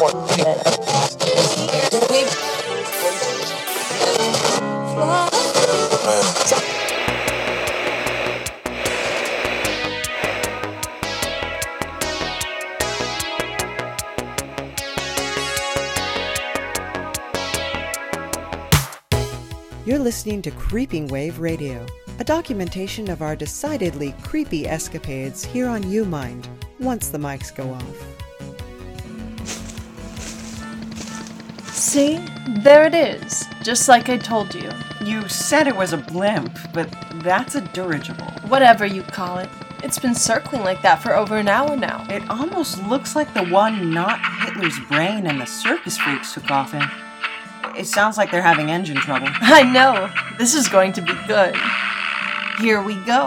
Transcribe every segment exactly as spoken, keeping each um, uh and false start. for minutes. You're listening to Creeping Wave Radio, a documentation of our decidedly creepy escapades here on YouMind, once the mics go off. See? There it is. Just like I told you. You said it was a blimp, but that's a dirigible. Whatever you call it. It's been circling like that for over an hour now. It almost looks like the one not Hitler's brain and the circus freaks took off in. It sounds like they're having engine trouble. I know. This is going to be good. Here we go.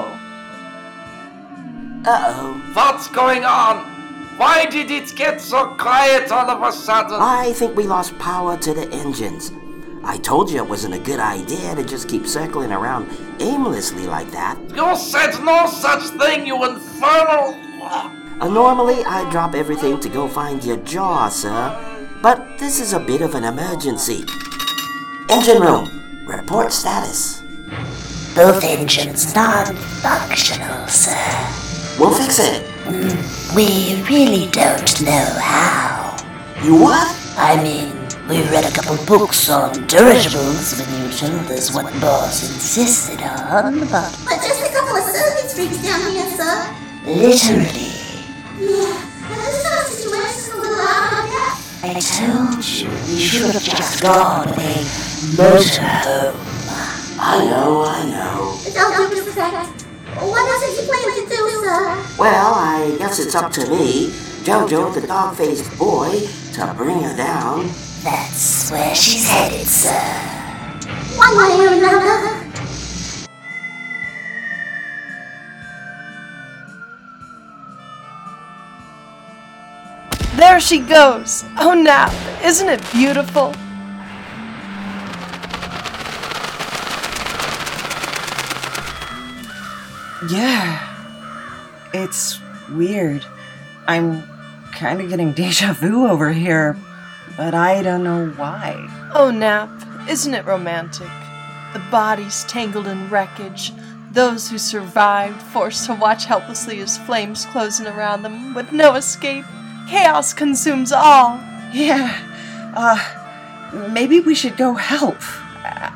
Uh-oh. What's going on? Why did it get so quiet all of a sudden? I think we lost power to the engines. I told you it wasn't a good idea to just keep circling around aimlessly like that. You said no such thing, you infernal... Uh, normally, I drop everything to go find your jaw, sir. But this is a bit of an emergency. Engine room, report status. Both engines non-functional, sir. We'll fix it. Mm, we really don't know how. You what? I mean, we read a couple books on dirigibles when you told us what boss insisted on, but... But there's a couple of circuit freaks down here, sir. Literally. Yeah, and there's no situation a little out of that. I told you we should have just gone a motorhome. I know, I know. It's all due to fact. What else did you plan to do, sir? Well, I guess it's up to me, Jojo, the dog-faced boy, to bring her down. That's where she's headed, sir. One way or another. There she goes! Oh, Nap, isn't it beautiful? Yeah. It's weird. I'm kind of getting deja vu over here, but I don't know why. Oh, Nap, isn't it romantic? The bodies tangled in wreckage. Those who survived forced to watch helplessly as flames closing around them with no escape. Chaos consumes all. Yeah, uh, maybe we should go help.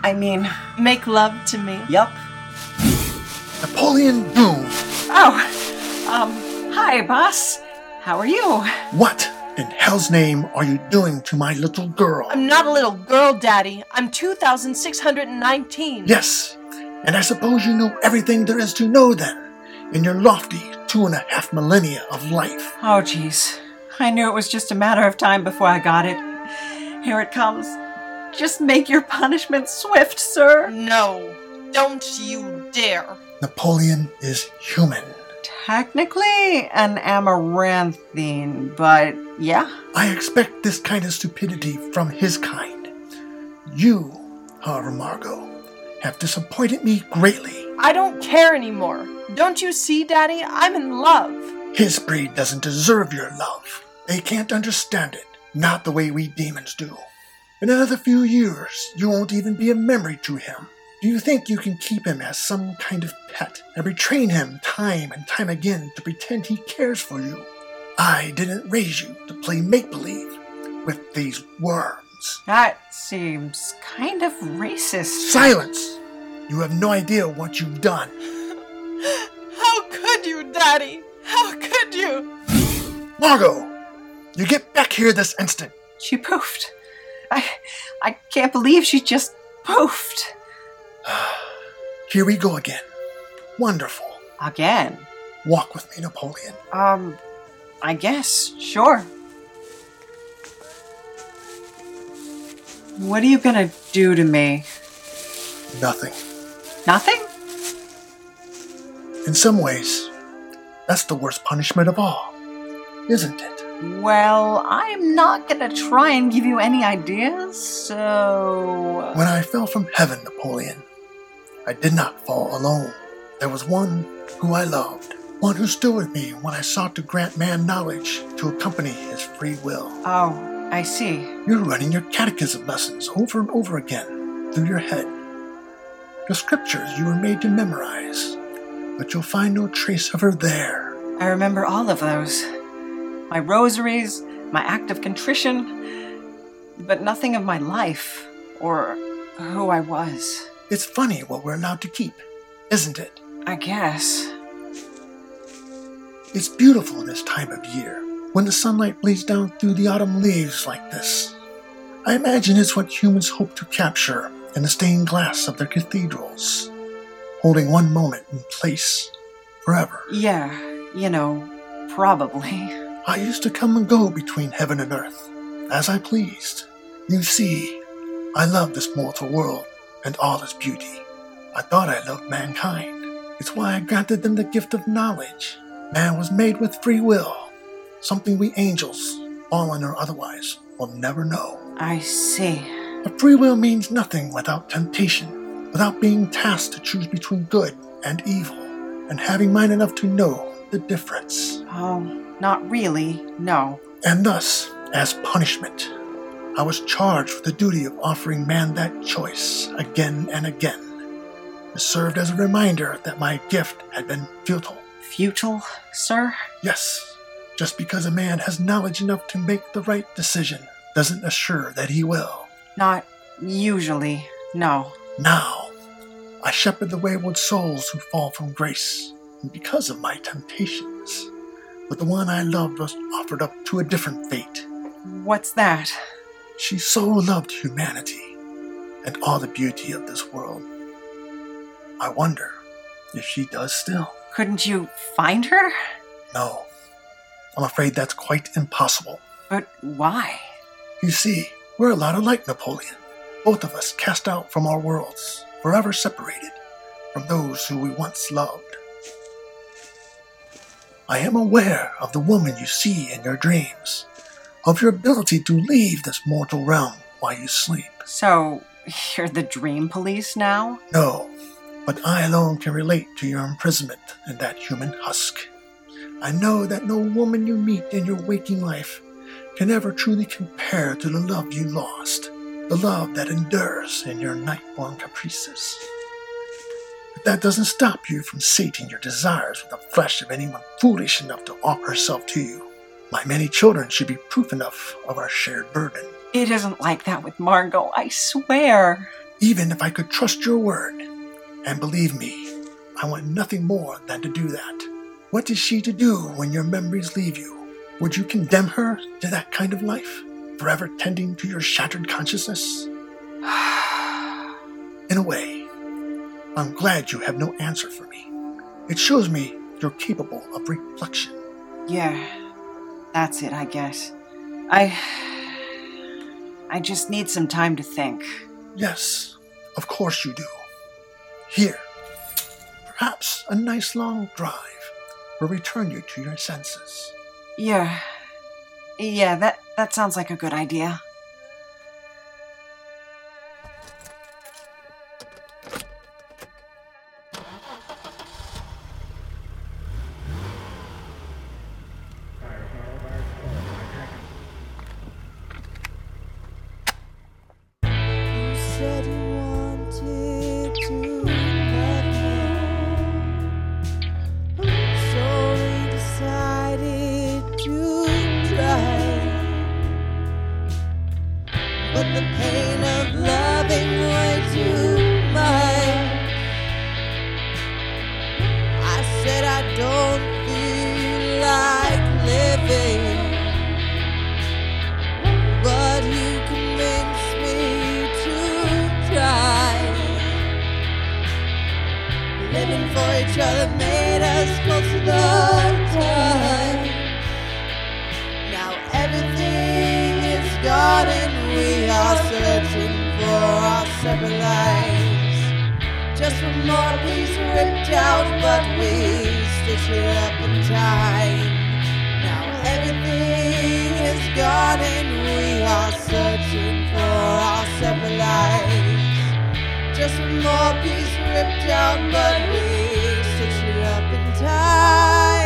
I mean... Make love to me. Yup. Napoleon Boom. Oh, um, hi, boss. How are you? What in hell's name are you doing to my little girl? I'm not a little girl, Daddy. I'm two thousand six hundred nineteen. Yes, and I suppose you know everything there is to know then, in your lofty two and a half millennia of life. Oh, jeez. I knew it was just a matter of time before I got it. Here it comes. Just make your punishment swift, sir. No, don't you dare. Napoleon is human. Technically an amaranthine, but yeah. I expect this kind of stupidity from his kind. You, Haramargo, have disappointed me greatly. I don't care anymore. Don't you see, Daddy? I'm in love. His breed doesn't deserve your love. They can't understand it. Not the way we demons do. In another few years, you won't even be a memory to him. Do you think you can keep him as some kind of pet and retrain him time and time again to pretend he cares for you? I didn't raise you to play make-believe with these worms. That seems kind of racist. Silence! You have no idea what you've done. How could you, Daddy? How could you? Margo! You get back here this instant! She poofed. I I can't believe she just poofed. Here we go again. Wonderful. Again? Walk with me, Napoleon. Um, I guess. Sure. What are you gonna do to me? Nothing. Nothing? In some ways, that's the worst punishment of all, isn't it? Well, I'm not going to try and give you any ideas, so... When I fell from heaven, Napoleon, I did not fall alone. There was one who I loved, one who stood with me when I sought to grant man knowledge to accompany his free will. Oh, I see. You're running your catechism lessons over and over again through your head. The scriptures you were made to memorize, but you'll find no trace of her there. I remember all of those. My rosaries, my act of contrition, but nothing of my life or who I was. It's funny what we're allowed to keep, isn't it? I guess. It's beautiful this time of year, when the sunlight plays down through the autumn leaves like this. I imagine it's what humans hope to capture in the stained glass of their cathedrals, holding one moment in place forever. Yeah, you know, probably. I used to come and go between heaven and earth, as I pleased. You see, I love this mortal world and all its beauty. I thought I loved mankind. It's why I granted them the gift of knowledge. Man was made with free will, something we angels, fallen or otherwise, will never know. I see. But free will means nothing without temptation, without being tasked to choose between good and evil, and having mind enough to know the difference. Oh, not really, no. And thus, as punishment, I was charged with the duty of offering man that choice again and again. It served as a reminder that my gift had been futile. Futile, sir? Yes. Just because a man has knowledge enough to make the right decision doesn't assure that he will. Not usually, no. Now, I shepherd the wayward souls who fall from grace, and because of my temptations. But the one I loved was offered up to a different fate. What's that? She so loved humanity and all the beauty of this world. I wonder if she does still. Couldn't you find her? No. I'm afraid that's quite impossible. But why? You see, we're a lot alike, Napoleon. Both of us cast out from our worlds, forever separated from those who we once loved. I am aware of the woman you see in your dreams, of your ability to leave this mortal realm while you sleep. So, you're the dream police now? No. But I alone can relate to your imprisonment in that human husk. I know that no woman you meet in your waking life can ever truly compare to the love you lost, the love that endures in your night-born caprices. But that doesn't stop you from sating your desires with the flesh of anyone foolish enough to offer herself to you. My many children should be proof enough of our shared burden. It isn't like that with Margo, I swear. Even if I could trust your word, and believe me, I want nothing more than to do that. What is she to do when your memories leave you? Would you condemn her to that kind of life, forever tending to your shattered consciousness? In a way, I'm glad you have no answer for me. It shows me you're capable of reflection. Yeah, that's it, I guess. I... I just need some time to think. Yes, of course you do. Here, perhaps a nice long drive will return you to your senses. Yeah, yeah, that, that sounds like a good idea. More piece ripped out, but we stitched it up in time.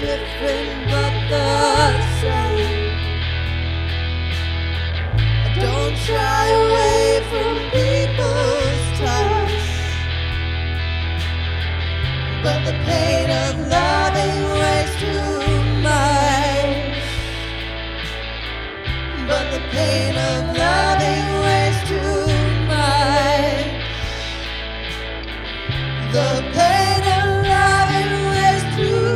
different but the same. I don't shy away from people's touch, but the pain of loving weighs too much. But the pain of loving weighs too much. The pain of loving weighs too much.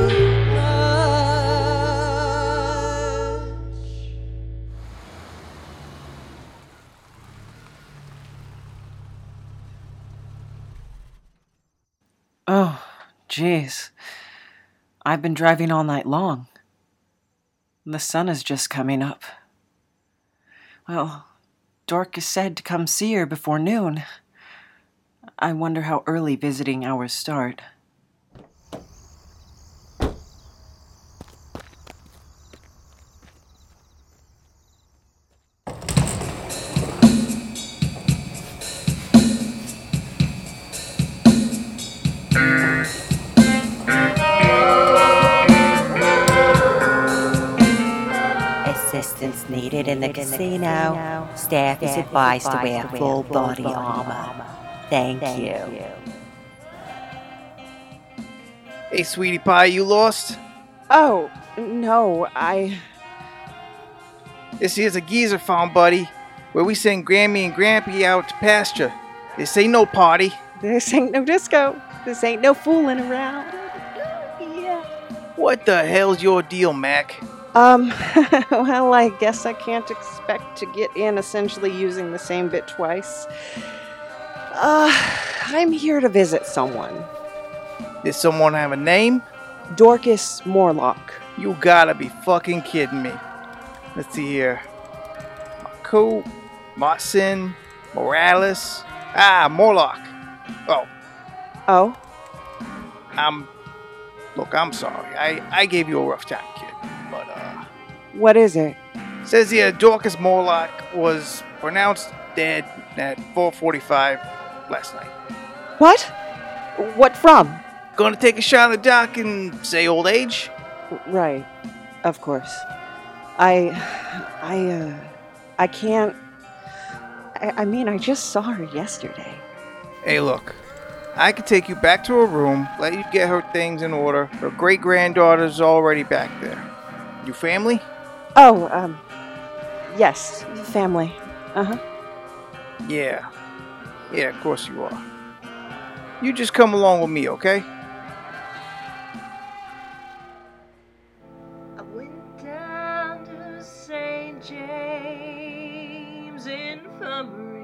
Oh, jeez. I've been driving all night long. The sun is just coming up. Well, Dorcas said to come see her before noon. I wonder how early visiting hours start. Assistance needed in the casino. Staff is advised to wear full body armor. Thank you. Hey, sweetie pie, you lost? Oh, no, I... This here's a geezer farm, buddy, where we send Grammy and Grampy out to pasture. This ain't no party. This ain't no disco. This ain't no fooling around. Yeah. What the hell's your deal, Mac? Um, well, I guess I can't expect to get in essentially using the same bit twice. Uh, I'm here to visit someone. Does someone have a name? Dorcas Morlock. You gotta be fucking kidding me. Let's see here. Marco, Marcin, Morales. Ah, Morlock. Oh. Oh? I'm, look, I'm sorry. I, I gave you a rough time, kid. But, uh, what is it? Says here Dorcas Morlock was pronounced dead at four forty-five last night. What? What from? Gonna take a shot at the doc and say old age? Right. Of course. I... I, uh... I can't... I, I mean, I just saw her yesterday. Hey, look. I could take you back to her room, let you get her things in order. Her great-granddaughter's already back there. You family? Oh, um, yes, family. Uh-huh. Yeah. Yeah, of course you are. You just come along with me, okay? I went down to Saint James Infirmary.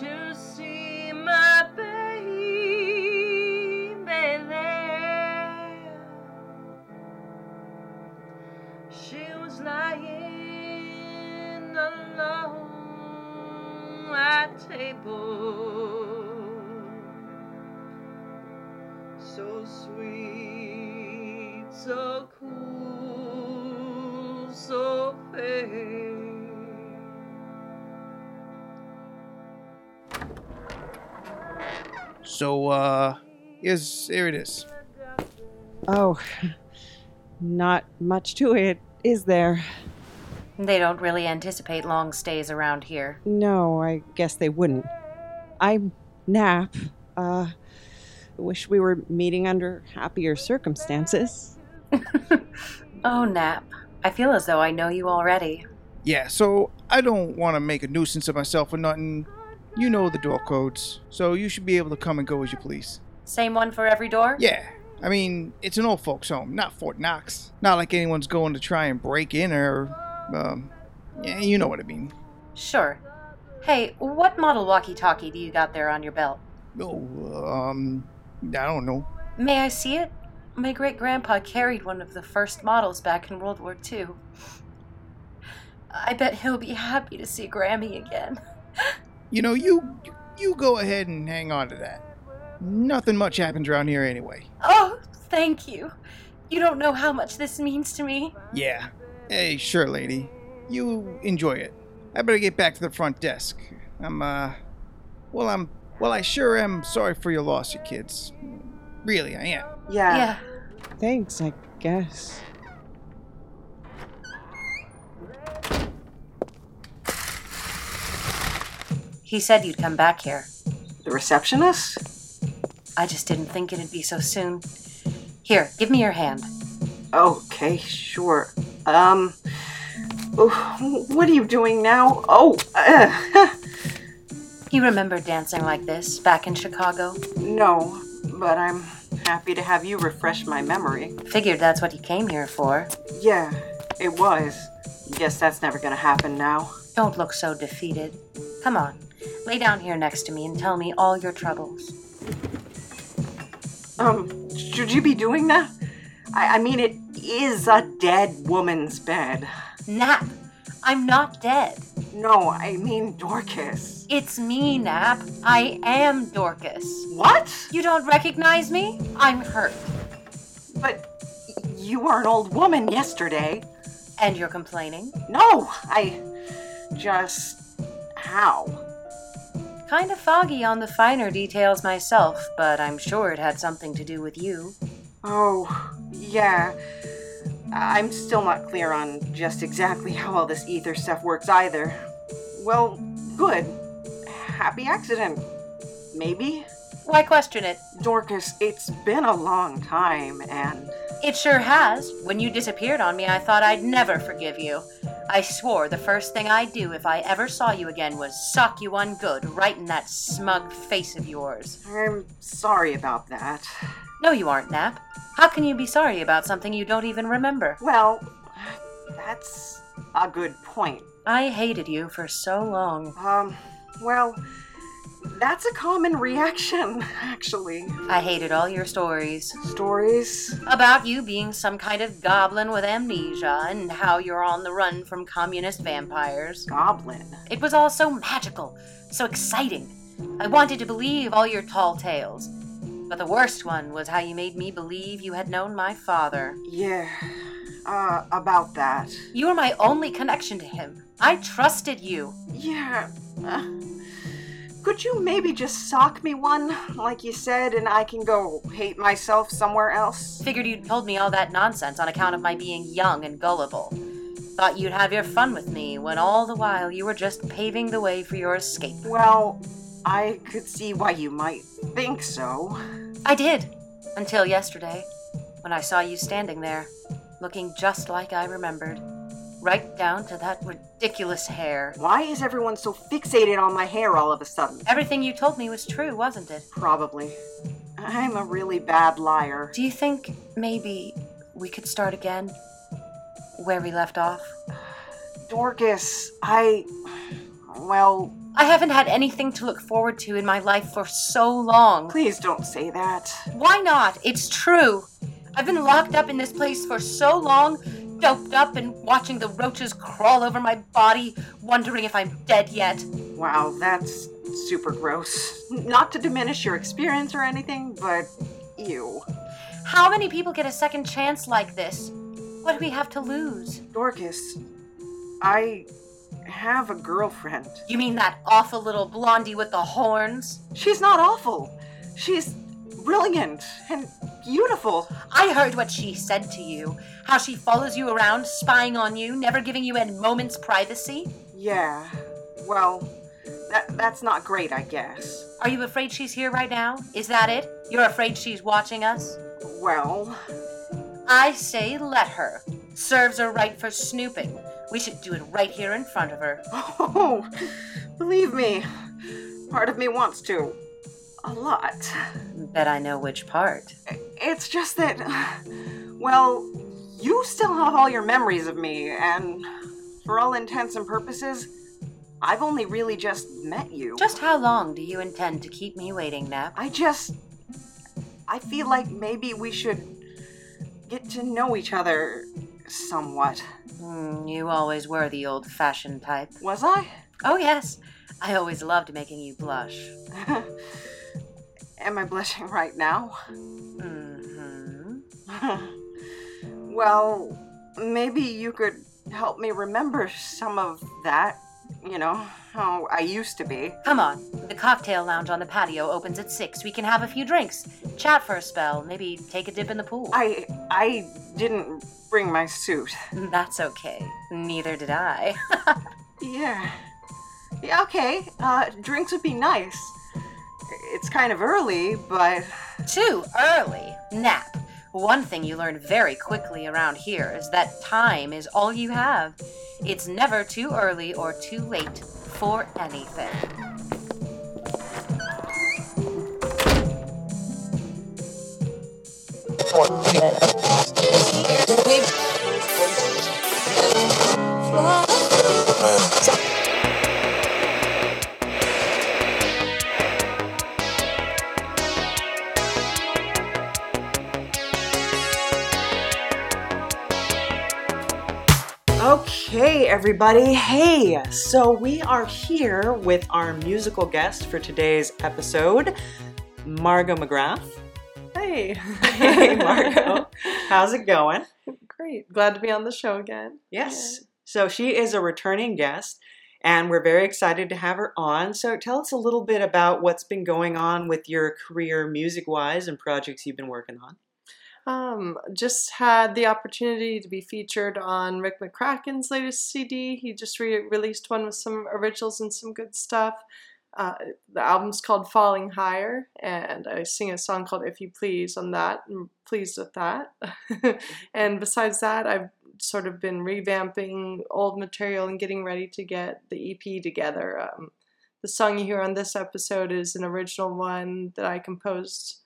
To see my baby. She was lying alone at table, so sweet, so cool, so fair. So, uh, yes, here it is. Oh, not much to it, is there? They don't really anticipate long stays around here. No, I guess they wouldn't. I'm Nap. Uh, wish we were meeting under happier circumstances. Oh, Nap. I feel as though I know you already. Yeah, so I don't want to make a nuisance of myself or nothing. You know the door codes, so you should be able to come and go as you please. Same one for every door? Yeah. I mean, it's an old folks' home, not Fort Knox. Not like anyone's going to try and break in or, um, yeah, you know what I mean. Sure. Hey, what model walkie-talkie do you got there on your belt? Oh, um, I don't know. May I see it? My great-grandpa carried one of the first models back in World War Two. I bet he'll be happy to see Grammy again. You know, you, you go ahead and hang on to that. Nothing much happens around here anyway. Oh, thank you. You don't know how much this means to me. Yeah. Hey, sure, lady. You enjoy it. I better get back to the front desk. I'm, uh... Well, I'm Well, I sure am sorry for your loss, you kids. Really, I am. Yeah. Yeah. Thanks, I guess. He said you'd come back here. The receptionist? I just didn't think it'd be so soon. Here, give me your hand. Okay, sure. Um, what are you doing now? Oh, uh, you remember dancing like this back in Chicago? No, but I'm happy to have you refresh my memory. Figured that's what you came here for. Yeah, it was. Guess that's never gonna happen now. Don't look so defeated. Come on, lay down here next to me and tell me all your troubles. Um, should you be doing that? I, I mean, it is a dead woman's bed. Nap, I'm not dead. No, I mean Dorcas. It's me, Nap. I am Dorcas. What? You don't recognize me? I'm hurt. But you were an old woman yesterday. And you're complaining? No, I just... how? Kind of foggy on the finer details myself, but I'm sure it had something to do with you. Oh, yeah. I'm still not clear on just exactly how all this ether stuff works either. Well, good. Happy accident. Maybe? Why question it? Dorcas, it's been a long time, and... It sure has. When you disappeared on me, I thought I'd never forgive you. I swore the first thing I'd do if I ever saw you again was sock you one good right in that smug face of yours. I'm sorry about that. No, you aren't, Nap. How can you be sorry about something you don't even remember? Well, that's a good point. I hated you for so long. Um, well, that's a common reaction, actually. I hated all your stories. Stories? About you being some kind of goblin with amnesia and how you're on the run from communist vampires. Goblin? It was all so magical, so exciting. I wanted to believe all your tall tales. But the worst one was how you made me believe you had known my father. Yeah, uh, about that. You were my only connection to him. I trusted you. Yeah, uh... Could you maybe just sock me one, like you said, and I can go hate myself somewhere else? Figured you'd told me all that nonsense on account of my being young and gullible. Thought you'd have your fun with me, when all the while you were just paving the way for your escape. Well, I could see why you might think so. I did, until yesterday, when I saw you standing there, looking just like I remembered. Right down to that ridiculous hair. Why is everyone so fixated on my hair all of a sudden? Everything you told me was true, wasn't it? Probably. I'm a really bad liar. Do you think maybe we could start again? Where we left off? Dorcas, I... well... I haven't had anything to look forward to in my life for so long. Please don't say that. Why not? It's true. I've been locked up in this place for so long... doped up and watching the roaches crawl over my body, wondering if I'm dead yet. Wow, that's super gross. Not to diminish your experience or anything, but ew. How many people get a second chance like this? What do we have to lose? Dorcas, I have a girlfriend. You mean that awful little blondie with the horns? She's not awful. She's brilliant and beautiful. I heard what she said to you. How she follows you around, spying on you, never giving you a moment's privacy. Yeah, well, that, that's not great, I guess. Are you afraid she's here right now? Is that it? You're afraid she's watching us? Well... I say let her. Serves her right for snooping. We should do it right here in front of her. Oh, believe me, part of me wants to. A lot. Bet I know which part. It's just that, well, you still have all your memories of me, and for all intents and purposes, I've only really just met you. Just how long do you intend to keep me waiting, Nap? I just... I feel like maybe we should get to know each other somewhat. Mm, you always were the old-fashioned type. Was I? Oh, yes. I always loved making you blush. Am I blushing right now? Mm-hmm. Well, maybe you could help me remember some of that you know, how I used to be. Come on. The cocktail lounge on the patio opens at six. We can have a few drinks, chat for a spell, maybe take a dip in the pool. I... I didn't bring my suit. That's okay. Neither did I. Yeah. Yeah, okay. Uh, drinks would be nice. It's kind of early, but... Too early. Nap. One thing you learn very quickly around here is that time is all you have. It's never too early or too late for anything. Okay, everybody. Hey, so we are here with our musical guest for today's episode, Margo McGrath. Hey. Hey, Margo. How's it going? Great. Glad to be on the show again. Yes. Yeah. So she is a returning guest, and we're very excited to have her on. So tell us a little bit about what's been going on with your career music-wise and projects you've been working on. Um, just had the opportunity to be featured on Rick McCracken's latest C D. He just re- released one with some originals and some good stuff. Uh, the album's called Falling Higher, and I sing a song called If You Please on that. I'm pleased with that. And besides that, I've sort of been revamping old material and getting ready to get the E P together. Um, the song you hear on this episode is an original one that I composed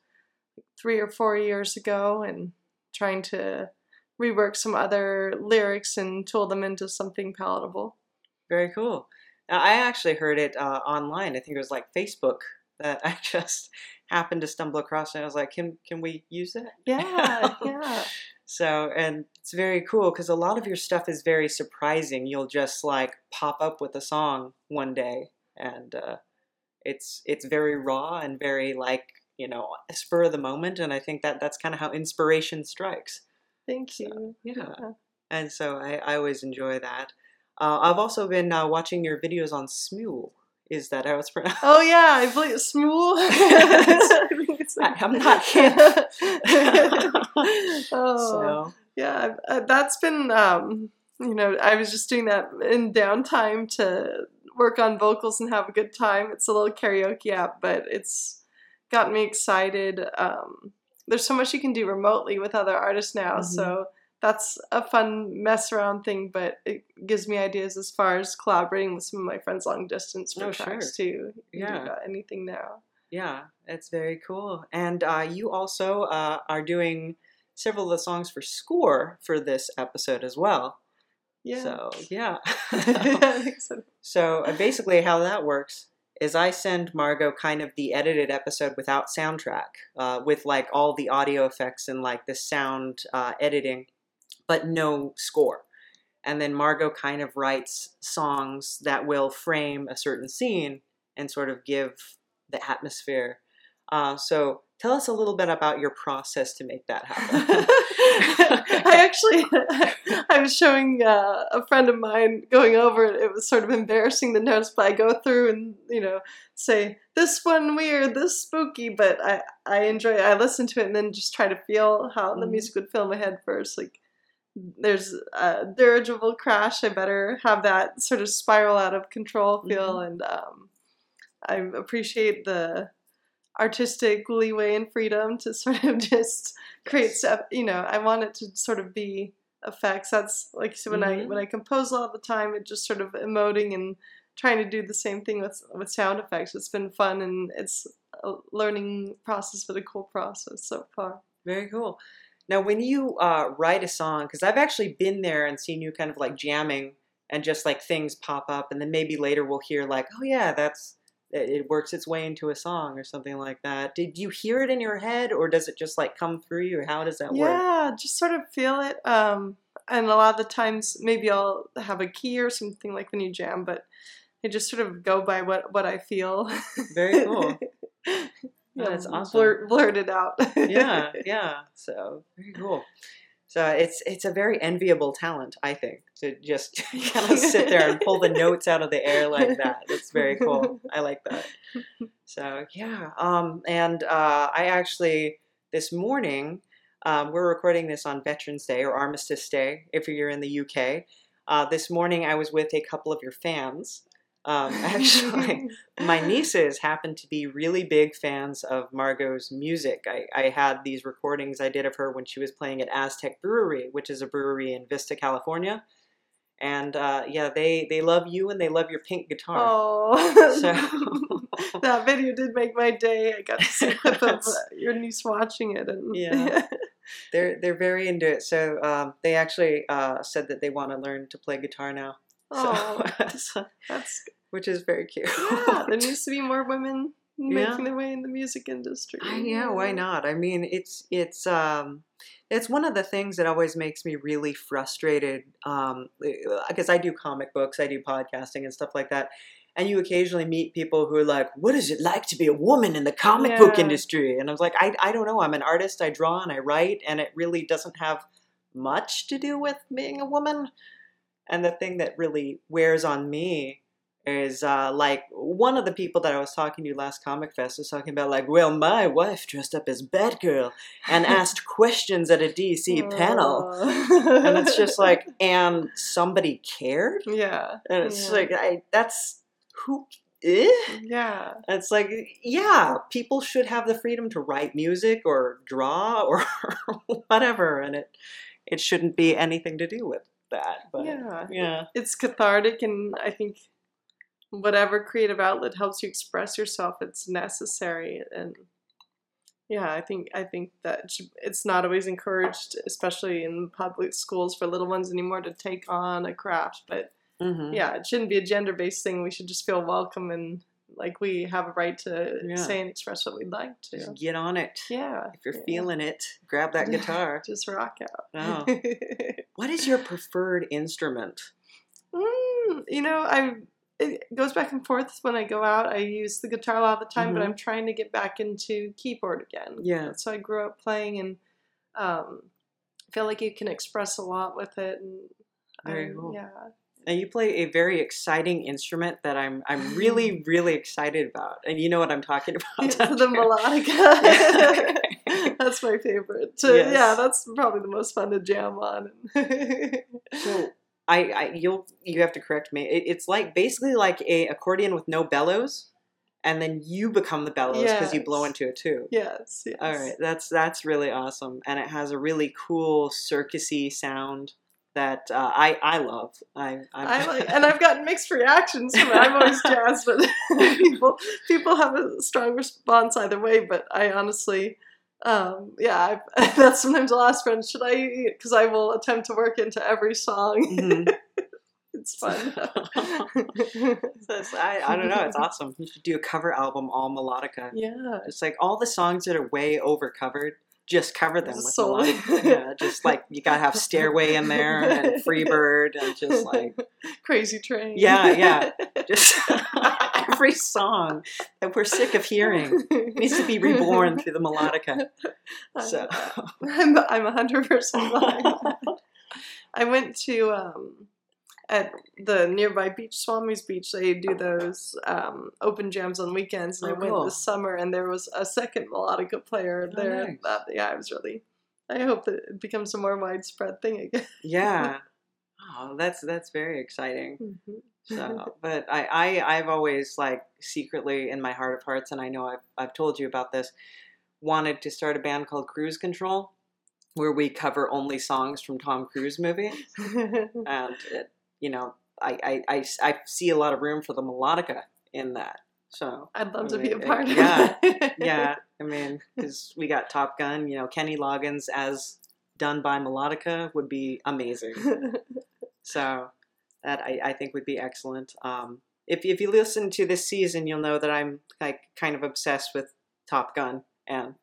three or four years ago, and trying to rework some other lyrics and tool them into something palatable. Very cool. Now, I actually heard it uh, online. I think it was like Facebook that I just happened to stumble across, and I was like, can can we use that? Yeah, yeah. So, and it's very cool because a lot of your stuff is very surprising. You'll just like pop up with a song one day, and uh, it's it's very raw and very like, you know, spur of the moment. And I think that that's kind of how inspiration strikes. Thank you. So, yeah. yeah. And so I, I always enjoy that. Uh, I've also been uh, watching your videos on Smule. Is that how it's pronounced? Oh, yeah. I believe it's Smule. I think it's like... I, I'm not kidding. Oh, so. Yeah. Uh, that's been, um, you know, I was just doing that in downtime to work on vocals and have a good time. It's a little karaoke app, but it's got me excited. Um, there's so much you can do remotely with other artists now, mm-hmm. so that's a fun mess around thing, but it gives me ideas as far as collaborating with some of my friends long distance for oh, tracks sure. too. You yeah. can do anything now. Yeah, it's very cool. And uh, you also uh, are doing several of the songs for score for this episode as well. Yeah. So, yeah. I think so. So uh, basically how that works is I send Margo kind of the edited episode without soundtrack, uh, with like all the audio effects and like the sound uh, editing, but no score. And then Margo kind of writes songs that will frame a certain scene and sort of give the atmosphere. Uh, so tell us a little bit about your process to make that happen. I actually, I was showing uh, a friend of mine going over it. It was sort of embarrassing, the notes, but I go through and, you know, say, this one weird, this spooky, but I, I enjoy it. I listen to it and then just try to feel how the music would fill my head first. Like, there's a dirigible crash. I better have that sort of spiral out of control feel, mm-hmm. and um, I appreciate the artistic leeway and freedom to sort of just create stuff. You know, I want it to sort of be effects. That's like, so when mm-hmm. I when I compose all the time, it just sort of emoting and trying to do the same thing with with sound effects. It's been fun, and it's a learning process, but a cool process so far. Very cool. Now, when you uh, write a song, because I've actually been there and seen you kind of like jamming and just like things pop up, and then maybe later we'll hear like, oh yeah, that's it works its way into a song or something like that. Did you hear it in your head, or does it just like come through you? How does that yeah, work? Yeah, just sort of feel it. Um, and a lot of the times maybe I'll have a key or something like when you jam, but I just sort of go by what, what I feel. Very cool. Yeah, that's awesome. Blur, blurt it out. Yeah, yeah. So very cool. So it's it's a very enviable talent, I think, to just kind of sit there and pull the notes out of the air like that. It's very cool. I like that. So, yeah. Um, and uh, I actually, this morning, um, we're recording this on Veterans Day or Armistice Day, if you're in the U K. Uh, this morning, I was with a couple of your fans. Um, actually, my nieces happened to be really big fans of Margo's music. I, I had these recordings I did of her when she was playing at Aztec Brewery, which is a brewery in Vista, California. And uh, yeah, they, they love you and they love your pink guitar. Oh, so. That video did make my day. I got to see them, your niece watching it. And yeah, they're, they're very into it. So um, they actually uh, said that they want to learn to play guitar now. Oh, so, that's, that's which is very cute. Yeah, there needs to be more women making yeah. their way in the music industry. I, yeah, why not? I mean, it's it's um, it's one of the things that always makes me really frustrated. Um, because I do comic books, I do podcasting and stuff like that, and you occasionally meet people who are like, "What is it like to be a woman in the comic yeah. book industry?" And I was like, "I I don't know. I'm an artist. I draw and I write, and it really doesn't have much to do with being a woman." And the thing that really wears on me is, uh, like, one of the people that I was talking to last Comic Fest was talking about, like, well, my wife dressed up as Batgirl and asked questions at a D C panel. And it's just like, and somebody cared? Yeah. And it's yeah. like, I, that's, who, eh? Yeah. And it's like, yeah, people should have the freedom to write music or draw or whatever. And it, it shouldn't be anything to do with that, but yeah, yeah, it's cathartic, and I think whatever creative outlet helps you express yourself, it's necessary. And yeah, I think I think that it's not always encouraged, especially in public schools for little ones anymore, to take on a craft. But mm-hmm. yeah, it shouldn't be a gender-based thing. We should just feel welcome and like we have a right to yeah. say and express what we'd like to. Just get on it. Yeah. If you're yeah. feeling it, grab that guitar. Just rock out. Oh. What is your preferred instrument? Mm, you know, I it goes back and forth. When I go out, I use the guitar a lot of the time, mm-hmm. but I'm trying to get back into keyboard again. Yeah. So I grew up playing and um, feel like you can express a lot with it. And Very I, cool. Yeah. And you play a very exciting instrument that I'm I'm really, really excited about. And you know what I'm talking about. Yeah, the melodica. Yeah. That's my favorite. So, yes. Yeah, that's probably the most fun to jam on. So I, I you'll you have to correct me. It, it's like basically like a accordion with no bellows, and then you become the bellows because yes. you blow into it too. Yes, yes. All right. That's that's really awesome. And it has a really cool circusy sound. That uh, I I love I I like, and I've gotten mixed reactions from it. I'm always jazzed, but people people have a strong response either way. But I honestly, um, yeah, I, that's sometimes I'll ask friends, should I? Because I will attempt to work into every song. Mm-hmm. It's fun. I, I don't know. It's awesome. You should do a cover album all melodica. Yeah, it's like all the songs that are way over covered. Just cover them with so, melodic. Yeah, just like you gotta have Stairway in there and Freebird and just like Crazy Train. Yeah, yeah. Just every song that we're sick of hearing needs to be reborn through the melodica. So I'm I'm a hundred percent behind. I went to um, at the nearby beach, Swami's Beach, they do those um, open jams on weekends. And oh, I went cool. this summer, and there was a second melodica player oh, there. Nice. That, yeah, I was really, I hope that it becomes a more widespread thing again. Yeah. Oh, that's that's very exciting. Mm-hmm. So, but I, I, I've always, like, secretly in my heart of hearts, and I know I've, I've told you about this, wanted to start a band called Cruise Control, where we cover only songs from Tom Cruise movies. And it, you know, I, I, I, I see a lot of room for the melodica in that. So I'd love I mean, to be a part it, of yeah, that. Yeah. I mean, because we got Top Gun, you know, Kenny Loggins as done by melodica would be amazing. So that I, I think would be excellent. Um, if, if you listen to this season, you'll know that I'm like kind of obsessed with Top Gun. And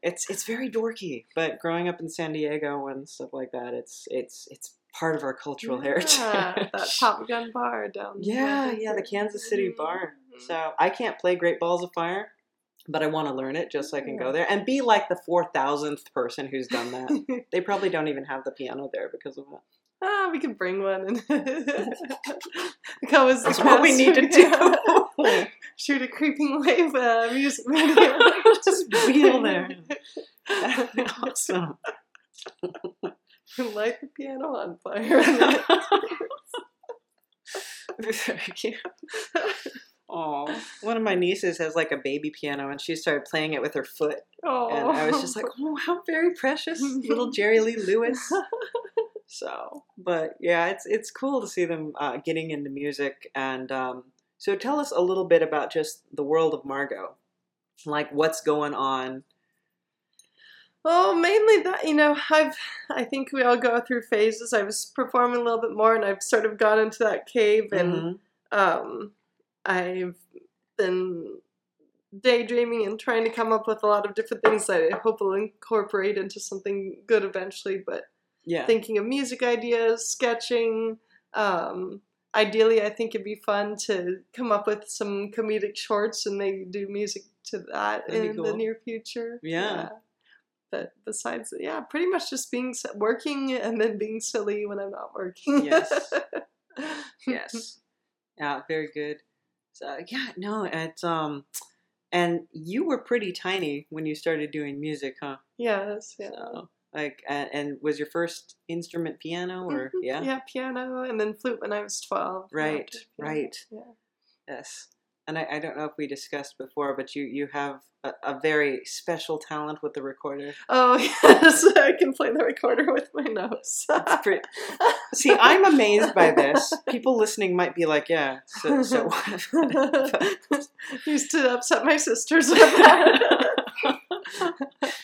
it's, it's very dorky, but growing up in San Diego and stuff like that, it's, it's, it's, part of our cultural yeah, heritage. That Top Gun bar down there. Yeah, yeah, the Kansas City bar. Mm-hmm. So I can't play Great Balls of Fire. But I want to learn it just so I can yeah. go there and be like the four thousandth person who's done that. They probably don't even have the piano there because of that. Ah, we can bring one. And that was That's what we need to do. Shoot a Creeping Wave uh, music video. Just wheel there. Awesome. Light the piano on fire. Very cute. Oh, one of my nieces has like a baby piano, and she started playing it with her foot. Oh, and I was just like, "Oh, how very precious, little Jerry Lee Lewis." So, but yeah, it's it's cool to see them uh, getting into music. And um, so, tell us a little bit about just the world of Margo, like what's going on. Well, mainly that, you know, I've, I think we all go through phases. I was performing a little bit more, and I've sort of gone into that cave, and mm-hmm. um, I've been daydreaming and trying to come up with a lot of different things that I hope will incorporate into something good eventually, but yeah. thinking of music ideas, sketching, um, ideally I think it'd be fun to come up with some comedic shorts and maybe do music to that That'd in cool. the near future. Yeah. yeah. But besides, yeah, pretty much just being working and then being silly when I'm not working. Yes. Yes. Yeah, very good. So yeah, no, it's um, and you were pretty tiny when you started doing music, huh? Yes. Yeah. So, like, and, and was your first instrument piano or mm-hmm. yeah? Yeah, piano, and then flute when I was twelve. Right. Right. Yeah. Yes. And I, I don't know if we discussed before, but you, you have a, a very special talent with the recorder. Oh, yes. I can play the recorder with my nose. That's pretty... See, I'm amazed by this. People listening might be like, yeah, so, so what? Used to upset my sisters with that.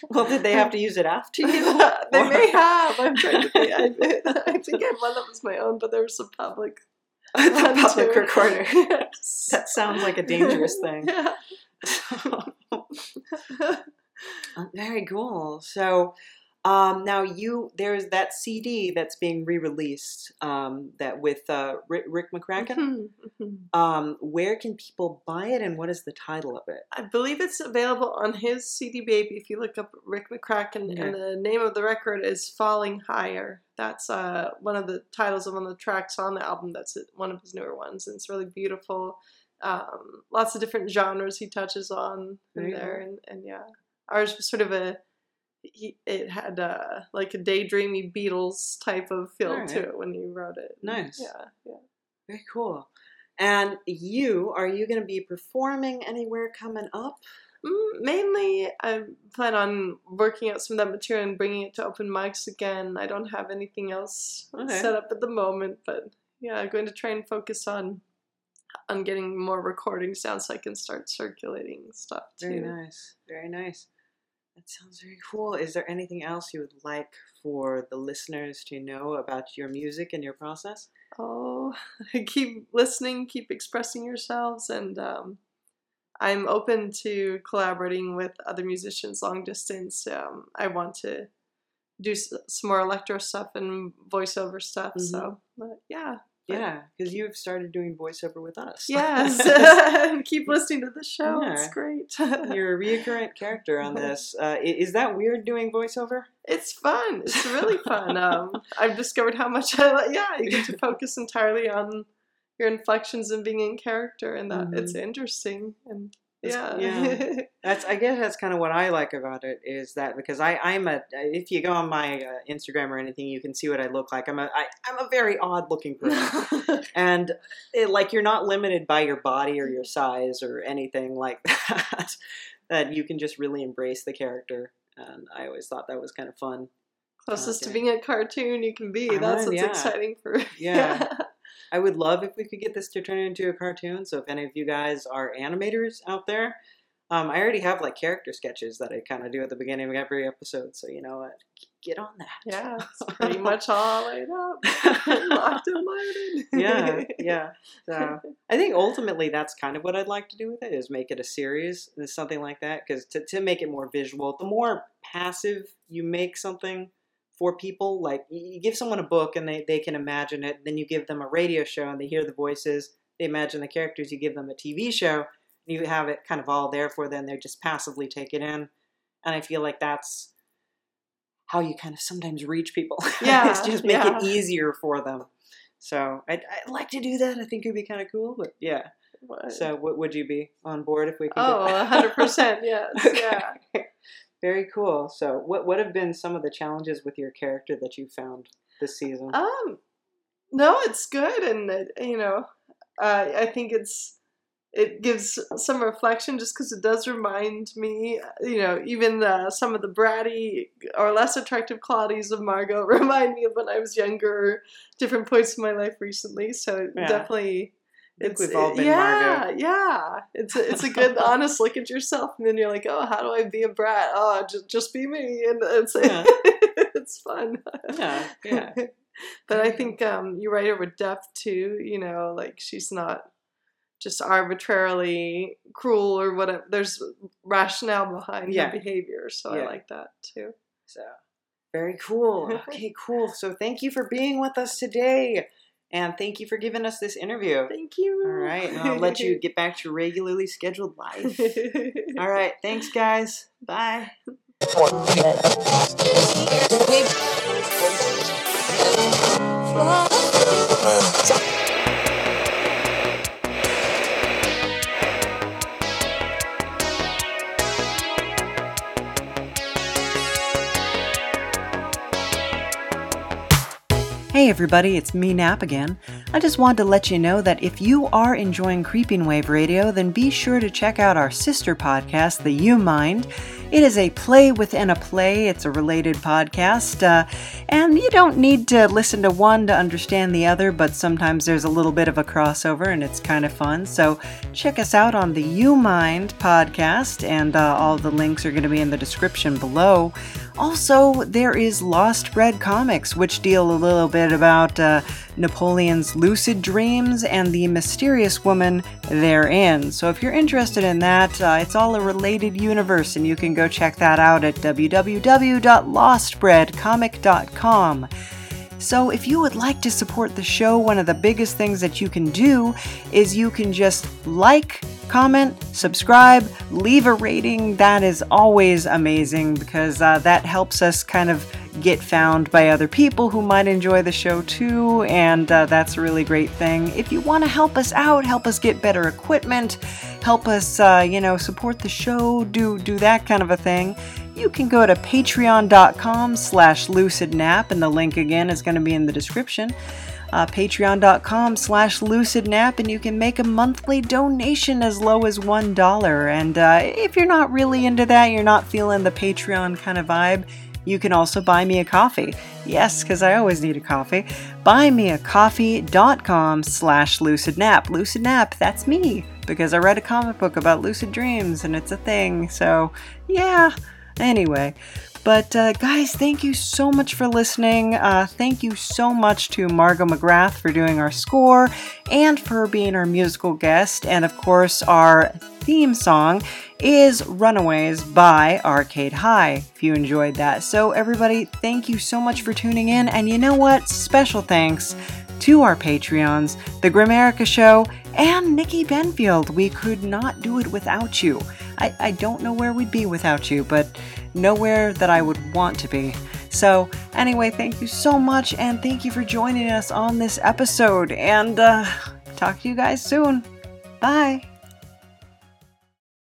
Well, did they have to use it after you? They or... may have. I'm trying to think. I, I think I had one that was my own, but there was some public... The public recorder. Yes. That sounds like a dangerous thing. Yeah. Very cool. So um, now you, there's that C D that's being re-released um, that with uh, Rick, Rick McCracken. Mm-hmm, mm-hmm. Um, where can people buy it, and what is the title of it? I believe it's available on his C D Baby. If you look up Rick McCracken, yeah. and the name of the record is Falling Higher. That's uh, one of the titles of one of the tracks on the album. That's one of his newer ones, and it's really beautiful. Um, lots of different genres he touches on in yeah. there, and, and yeah, ours was sort of a. He, it had uh, like a daydreamy Beatles type of feel right. to it when he wrote it. Nice. Yeah, yeah. Very cool. And you, are you going to be performing anywhere coming up? Mainly, I plan on working out some of that material and bringing it to open mics again. I don't have anything else okay. set up at the moment, but yeah, I'm going to try and focus on on getting more recordings down so I can start circulating stuff too. Very nice, very nice. That sounds very cool. Is there anything else you would like for the listeners to know about your music and your process? Oh, keep listening, keep expressing yourselves, and um, I'm open to collaborating with other musicians long distance. Um, I want to do s- some more electro stuff and voiceover stuff. Mm-hmm. So, but yeah. But yeah, because you've started doing voiceover with us. Yes. Keep listening to the show. Yeah. It's great. You're a recurrent character on this. Uh, is that weird doing voiceover? It's fun. It's really fun. Um, I've discovered how much I like. Yeah, you get to focus entirely on your inflections and being in character, and that mm-hmm. it's interesting, and yeah, yeah. That's I guess that's kind of what I like about it, is that because I I'm a if you go on my uh, Instagram or anything, you can see what I look like. I'm a I, I'm a very odd looking person, and it, like, you're not limited by your body or your size or anything like that. That you can just really embrace the character, and I always thought that was kind of fun. Closest uh, to being a cartoon you can be. Uh, that's what's yeah. exciting for yeah. yeah. I would love if we could get this to turn into a cartoon. So if any of you guys are animators out there, um, I already have like character sketches that I kind of do at the beginning of every episode. So you know what? Get on that. Yeah, it's pretty much all laid up. Locked and loaded. Yeah, yeah. So I think ultimately that's kind of what I'd like to do with it, is make it a series and something like that. Because to, to make it more visual, the more passive you make something, for people, like, you give someone a book and they, they can imagine it, then you give them a radio show and they hear the voices, they imagine the characters, you give them a T V show you have it kind of all there for them. They just passively take it in. And I feel like that's how you kind of sometimes reach people. Yeah. It's just make yeah. it easier for them. So I'd, I'd like to do that. I think it'd be kind of cool, but yeah. What? So what would you be on board if we could? Oh, get that? one hundred percent. Yes. Okay. Yeah. Very cool. So what, what have been some of the challenges with your character that you found this season? Um, no, it's good. And, it, you know, uh, I think it's, it gives some reflection just because it does remind me, you know, even uh, some of the bratty or less attractive qualities of Margo remind me of when I was younger, different points in my life recently. So yeah. definitely... It's, we've all been yeah, Margo. Yeah. It's a, it's a good, honest look at yourself. And then you're like, oh, how do I be a brat? Oh, just, just be me. And it's yeah. it's fun. Yeah, yeah. But I think um, you write her with depth, too. You know, like she's not just arbitrarily cruel or whatever. There's rationale behind yeah. her behavior. So yeah. I like that, too. So very cool. Okay, cool. So thank you for being with us today. And thank you for giving us this interview. Thank you. All right. And I'll let you get back to your regularly scheduled life. All right. Thanks, guys. Bye. Hey everybody, it's me, Nap, again. I just wanted to let you know that if you are enjoying Creeping Wave Radio, then be sure to check out our sister podcast, the YouMind. It is a play within a play. It's a related podcast, uh, and you don't need to listen to one to understand the other, but sometimes there's a little bit of a crossover, and it's kind of fun. So check us out on the YouMind podcast, and uh, all the links are going to be in the description below. Also, there is Lost Bread Comics, which deal a little bit about uh, Napoleon's lucid dreams and the mysterious woman therein. So if you're interested in that, uh, it's all a related universe, and you can go check that out at w w w dot lost bread comic dot com. So if you would like to support the show, one of the biggest things that you can do is you can just like, comment, subscribe, leave a rating. That is always amazing because uh, that helps us kind of get found by other people who might enjoy the show too, and uh, that's a really great thing. If you want to help us out, help us get better equipment, help us, uh, you know, support the show, do do that kind of a thing, you can go to patreon dot com slash lucidnap, and the link again is going to be in the description. Uh, patreon dot com slash lucidnap, and you can make a monthly donation as low as one dollar. And uh, if you're not really into that, you're not feeling the Patreon kind of vibe, you can also buy me a coffee. Yes, because I always need a coffee. buy me a coffee dot com slash lucidnap. Lucidnap, that's me, because I read a comic book about lucid dreams, and it's a thing. So, yeah. Anyway. But, uh, guys, thank you so much for listening. Uh, thank you so much to Margo McGrath for doing our score and for being our musical guest. And, of course, our theme song is Runaways by Arcade High, if you enjoyed that. So, everybody, thank you so much for tuning in. And you know what? Special thanks to our Patreons, the Grimerica Show, and Nikki Benfield. We could not do it without you. I, I don't know where we'd be without you, but nowhere that I would want to be. So anyway, thank you so much, and thank you for joining us on this episode, and uh, talk to you guys soon. Bye.